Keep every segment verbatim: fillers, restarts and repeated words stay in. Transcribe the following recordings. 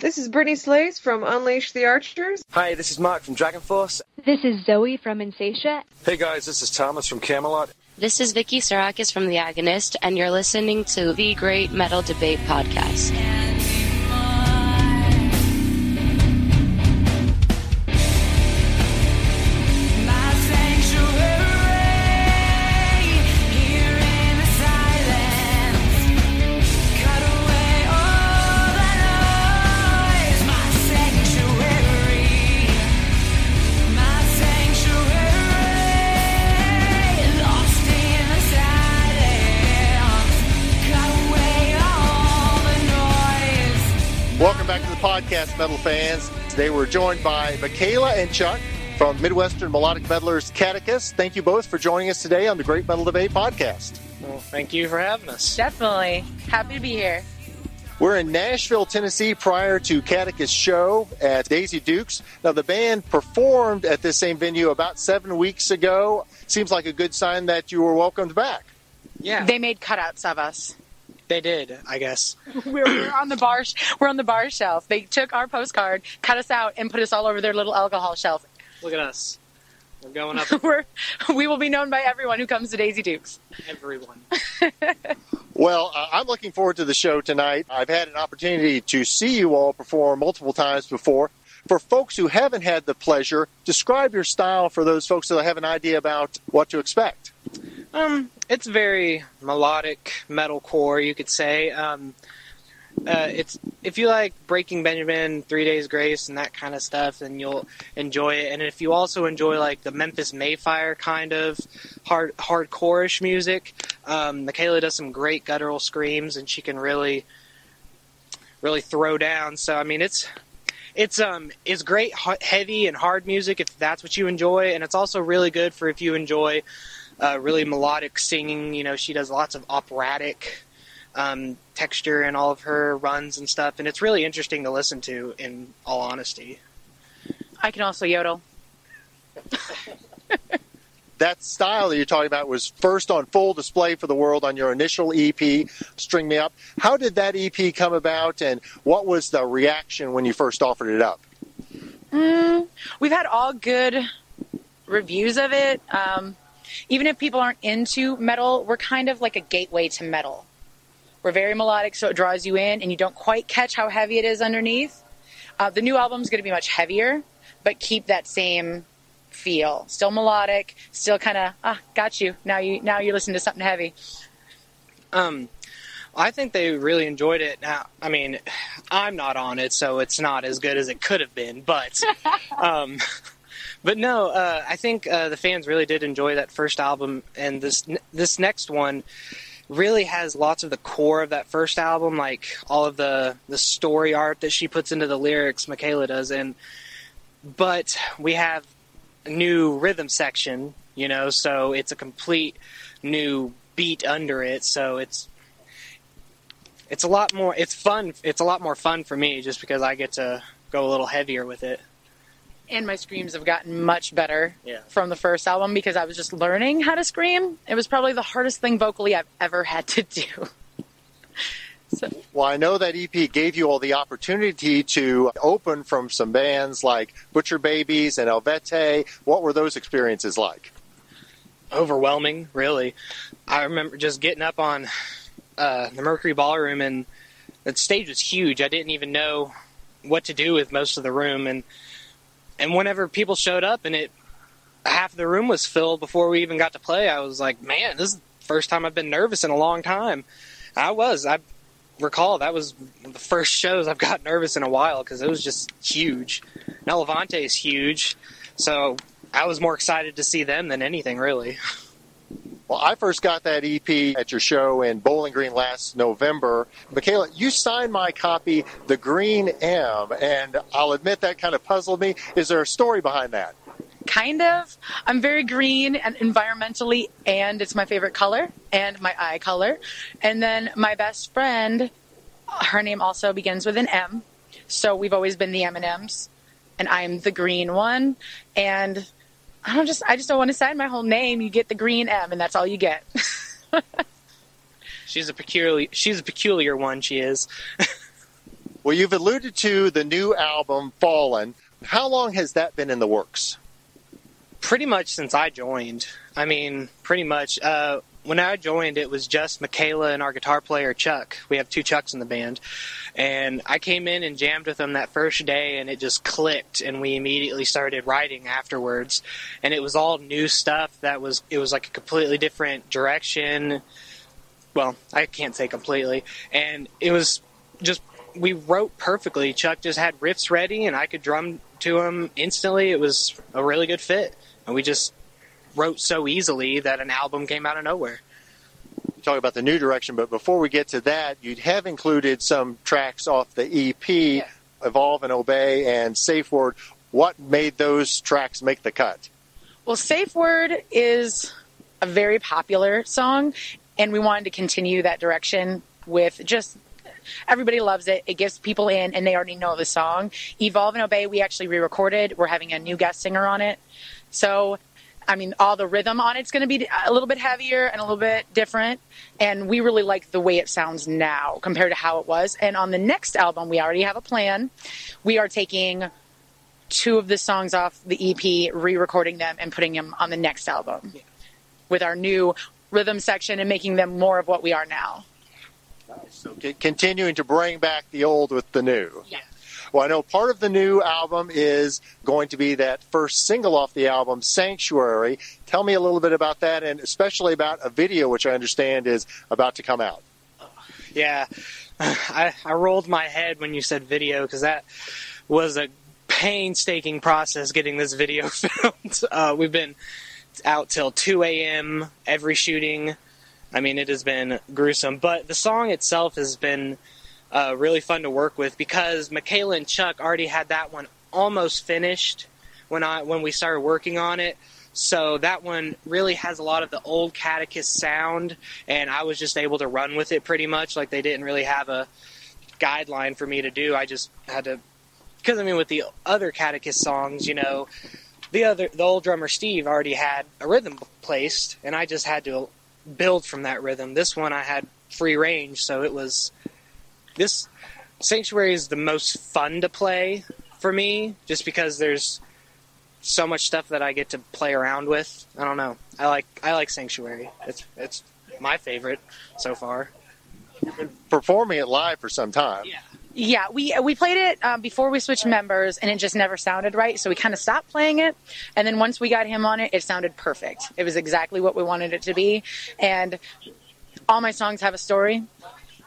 This is Brittany Slays from Unleash the Archers. Hi, this is Mark from Dragonforce. This is Zoe from Insatia. Hey guys, this is Thomas from Camelot. This is Vicky Sirakis from The Agonist, and you're listening to The Great Metal Debate Podcast. Podcast metal fans, today we're joined by Michaela and Chuck from Midwestern Melodic Metalers Catechist. Thank you both for joining us today on the Great Metal Debate Podcast. Well, thank you for having us. Definitely. Happy to be here. We're in Nashville, Tennessee prior to Catechist show at Daisy Dukes. Now, the band performed at this same venue about seven weeks ago. Seems like a good sign that you were welcomed back. Yeah. They made cutouts of us. They did, I guess. We're, we're on the bar. Sh- we're on the bar shelf. They took our postcard, cut us out, and put us all over their little alcohol shelf. Look at us. We're going up. we're, we will be known by everyone who comes to Daisy Dukes. Everyone. Well, uh, I'm looking forward to the show tonight. I've had an opportunity to see you all perform multiple times before. For folks who haven't had the pleasure, describe your style for those folks that have an idea about what to expect. Um, it's very melodic metalcore, you could say. Um, uh, it's if you like Breaking Benjamin, Three Days Grace, and that kind of stuff, then you'll enjoy it. And if you also enjoy like the Memphis Mayfire kind of hard hardcore-ish music, um, Michaela does some great guttural screams, and she can really, really throw down. So I mean, it's it's um it's great heavy and hard music if that's what you enjoy, and it's also really good for if you enjoy. Uh, really melodic singing, you know, she does lots of operatic um, texture in all of her runs and stuff, and it's really interesting to listen to, in all honesty. I can also yodel. That style that you're talking about was first on full display for the world on your initial E P, String Me Up. How did that E P come about, and what was the reaction when you first offered it up? Mm, we've had all good reviews of it. Um, Even if people aren't into metal, we're kind of like a gateway to metal. We're very melodic, so it draws you in, and you don't quite catch how heavy it is underneath. Uh, the new album's going to be much heavier, but keep that same feel. Still melodic, still kind of, ah, got you. Now you now you're listening to something heavy. Um, I think they really enjoyed it. Now, I mean, I'm not on it, so it's not as good as it could have been, but... um, But no, uh, I think uh, the fans really did enjoy that first album, and this this next one really has lots of the core of that first album, like all of the, the story art that she puts into the lyrics, Michaela does, and but we have a new rhythm section, you know, so it's a complete new beat under it, so it's it's a lot more it's fun it's a lot more fun for me just because I get to go a little heavier with it. And my screams have gotten much better yeah. from the first album because I was just learning how to scream. It was probably the hardest thing vocally I've ever had to do. so. Well, I know that E P gave you all the opportunity to open from some bands like Butcher Babies and El Vete. What were those experiences like? Overwhelming, really. I remember just getting up on uh, the Mercury Ballroom, and the stage was huge. I didn't even know what to do with most of the room, and And whenever people showed up and it half the room was filled before we even got to play, I was like, man, this is the first time I've been nervous in a long time. I was. I recall that was the first shows I've got nervous in a while because it was just huge. Now Levante is huge, so I was more excited to see them than anything, really. Well, I first got that E P at your show in Bowling Green last November. Michaela, you signed my copy, The Green M, and I'll admit that kind of puzzled me. Is there a story behind that? Kind of. I'm very green and environmentally, and it's my favorite color and my eye color. And then my best friend, her name also begins with an M, so we've always been the M and M's, and I'm the green one, and... I don't just I just don't want to sign my whole name. You get the green M, and that's all you get. she's a peculiar she's a peculiar one, she is. Well, you've alluded to the new album, Fallen. How long has that been in the works? Pretty much since I joined. I mean, pretty much. Uh, when I joined, it was just Michaela and our guitar player, Chuck. We have two Chucks in the band. And I came in and jammed with them that first day, and it just clicked, and we immediately started writing afterwards. And it was all new stuff that was, it was like a completely different direction. Well, I can't say completely. And it was just... we wrote perfectly. Chuck just had riffs ready, and I could drum to them instantly. It was a really good fit, and we just wrote so easily that an album came out of nowhere. You talk about the new direction, but before we get to that, you have included some tracks off the E P, yeah. Evolve and Obey and Safe Word. What made those tracks make the cut? Well, Safe Word is a very popular song, and we wanted to continue that direction with just... everybody loves it. It gives people in, and they already know the song. Evolve and Obey, we actually re-recorded. We're having a new guest singer on it. So, I mean, all the rhythm on it's going to be a little bit heavier and a little bit different. And we really like the way it sounds now compared to how it was. And on the next album, we already have a plan. We are taking two of the songs off the E P, re-recording them, and putting them on the next album yeah. with our new rhythm section and making them more of what we are now. So continuing to bring back the old with the new. Yeah. Well, I know part of the new album is going to be that first single off the album, Sanctuary. Tell me a little bit about that, and especially about a video, which I understand is about to come out. Yeah. I, I rolled my head when you said video, because that was a painstaking process getting this video filmed. Uh, we've been out till two a.m. every shooting. I mean, it has been gruesome, but the song itself has been uh, really fun to work with because Michaela and Chuck already had that one almost finished when I when we started working on it. So that one really has a lot of the old Catechist sound, and I was just able to run with it pretty much. Like, they didn't really have a guideline for me to do. I just had to, because I mean, with the other Catechist songs, you know, the other the old drummer Steve already had a rhythm placed, and I just had to build from that rhythm. This one I had free range, so it was this Sanctuary is the most fun to play for me, just because there's so much stuff that I get to play around with. I don't know. I like I like Sanctuary. It's it's my favorite so far. You've been performing it live for some time. Yeah. Yeah, we we played it um, before we switched members, and it just never sounded right, so we kind of stopped playing it. And then once we got him on it, it sounded perfect. It was exactly what we wanted it to be. And all my songs have a story,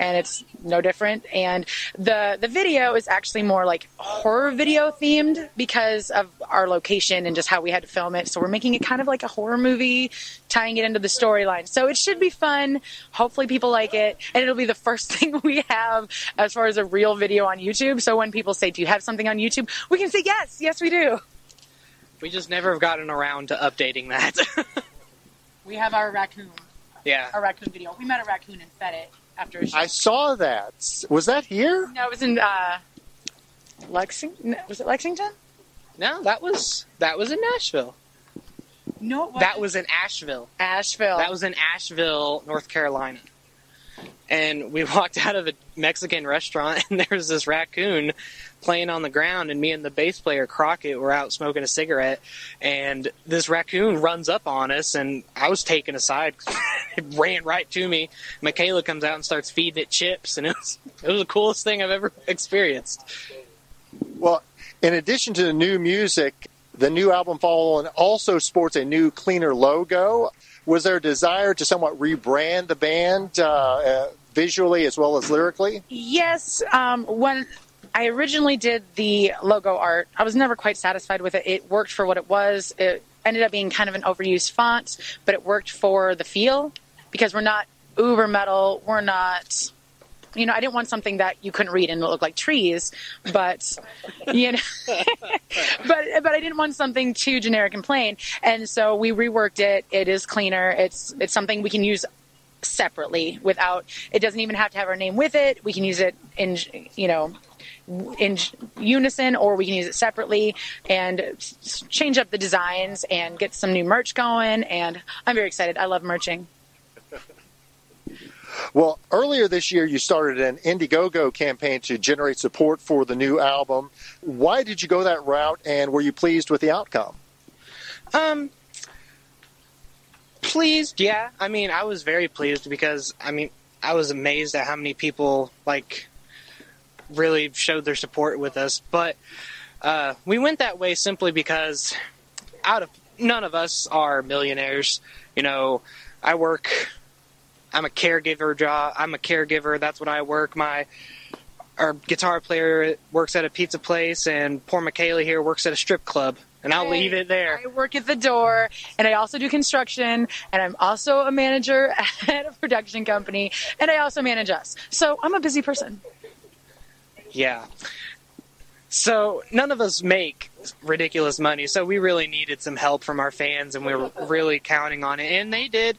and it's no different. And the, the video is actually more like horror video themed because of our location and just how we had to film it. So we're making it kind of like a horror movie, tying it into the storyline. So it should be fun. Hopefully people like it. And it'll be the first thing we have as far as a real video on YouTube. So when people say, do you have something on YouTube? We can say, yes, yes, we do. We just never have gotten around to updating that. We have our raccoon. Yeah. Our raccoon video. We met a raccoon and fed it. After a show. I saw that. Was that here? No, it was in uh, Lexington. Was it Lexington? No, that was that was in Nashville. No, it wasn't. That was in Asheville. Asheville. That was in Asheville, North Carolina. And we walked out of a Mexican restaurant, and there was this raccoon playing on the ground, and me and the bass player, Crockett, were out smoking a cigarette, and this raccoon runs up on us, and I was taken aside. It ran right to me. Michaela comes out and starts feeding it chips, and it was, it was the coolest thing I've ever experienced. Well, in addition to the new music, the new album Fallen also sports a new, cleaner logo. Was there a desire to somewhat rebrand the band uh, uh, visually as well as lyrically? Yes. Um, when I originally did the logo art, I was never quite satisfied with it. It worked for what it was. It ended up being kind of an overused font, but it worked for the feel because we're not uber metal. We're not, you know, I didn't want something that you couldn't read and it looked like trees, but, you know, but, but I didn't want something too generic and plain. And so we reworked it. It is cleaner. It's, it's something we can use separately without, it doesn't even have to have our name with it. We can use it in, you know, in unison, or we can use it separately and change up the designs and get some new merch going. And I'm very excited. I love merching. Well, earlier this year, you started an Indiegogo campaign to generate support for the new album. Why did you go that route, and were you pleased with the outcome? Um, pleased, yeah. I mean, I was very pleased because, I mean, I was amazed at how many people, like, really showed their support with us. But uh, we went that way simply because out of none of us are millionaires. You know, I work... I'm a caregiver job. I'm a caregiver. That's what I work. My our guitar player works at a pizza place, and poor Michaela here works at a strip club. And I'll I, leave it there. I work at the door, and I also do construction, and I'm also a manager at a production company, and I also manage us. So I'm a busy person. Yeah. So none of us make ridiculous money, so we really needed some help from our fans, and we were really counting on it. And they did.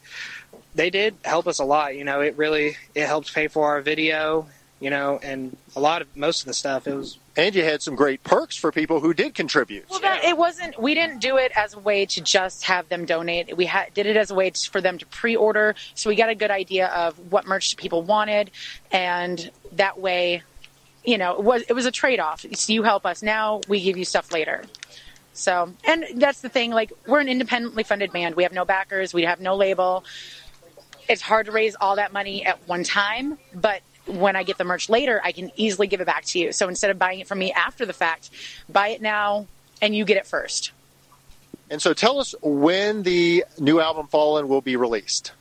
They did help us a lot, you know. It really it helped pay for our video, you know, and a lot of most of the stuff. It was, and you had some great perks for people who did contribute. Well, that, it wasn't. We didn't do it as a way to just have them donate. We ha- did it as a way to, for them to pre-order, so we got a good idea of what merch people wanted, and that way, you know, it was it was a trade-off. So you help us now, we give you stuff later. So, and that's the thing. Like, we're an independently funded band. We have no backers. We have no label. It's hard to raise all that money at one time, but when I get the merch later, I can easily give it back to you. So instead of buying it from me after the fact, buy it now and you get it first. And so tell us when the new album Fallen will be released.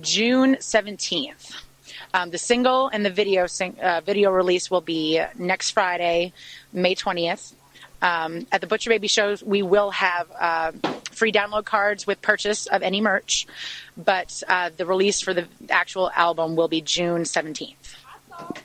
June seventeenth. Um, the single and the video sing- uh, video release will be next Friday, May twentieth. Um, at the Butcher Baby shows, we will have uh, free download cards with purchase of any merch, but uh, the release for the actual album will be June seventeenth.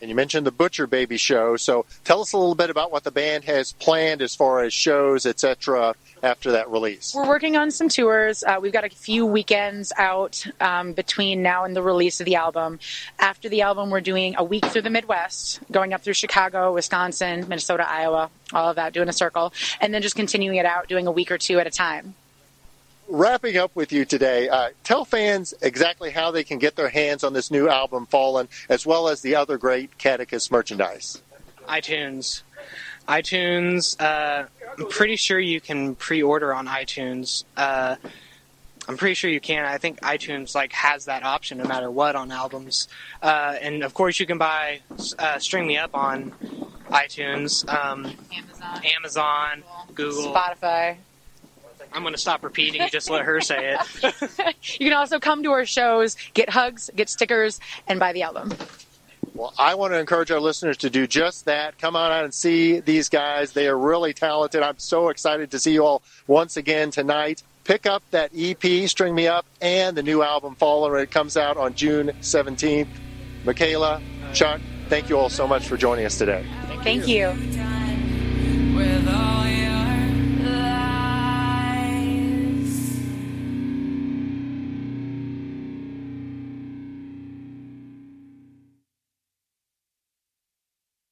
And you mentioned the Butcher Baby show, so tell us a little bit about what the band has planned as far as shows, et cetera after that release. We're working on some tours. Uh, we've got a few weekends out um, between now and the release of the album. After the album, we're doing a week through the Midwest, going up through Chicago, Wisconsin, Minnesota, Iowa, all of that, doing a circle, and then just continuing it out, doing a week or two at a time. Wrapping up with you today, uh, tell fans exactly how they can get their hands on this new album, Fallen, as well as the other great Catechist merchandise. iTunes. iTunes, uh, I'm pretty sure you can pre-order on iTunes. Uh, I'm pretty sure you can. I think iTunes like has that option no matter what on albums. Uh, and, of course, you can buy uh, String Me Up on iTunes. Um, Amazon. Amazon, Google. Spotify. I'm going to stop repeating. Just let her say it. You can also come to our shows, get hugs, get stickers, and buy the album. Well, I want to encourage our listeners to do just that. Come on out and see these guys. They are really talented. I'm so excited to see you all once again tonight. Pick up that E P, String Me Up, and the new album, Fallen, when it comes out on June seventeenth. Michaela, Chuck, thank you all so much for joining us today. Thank you. Thank you.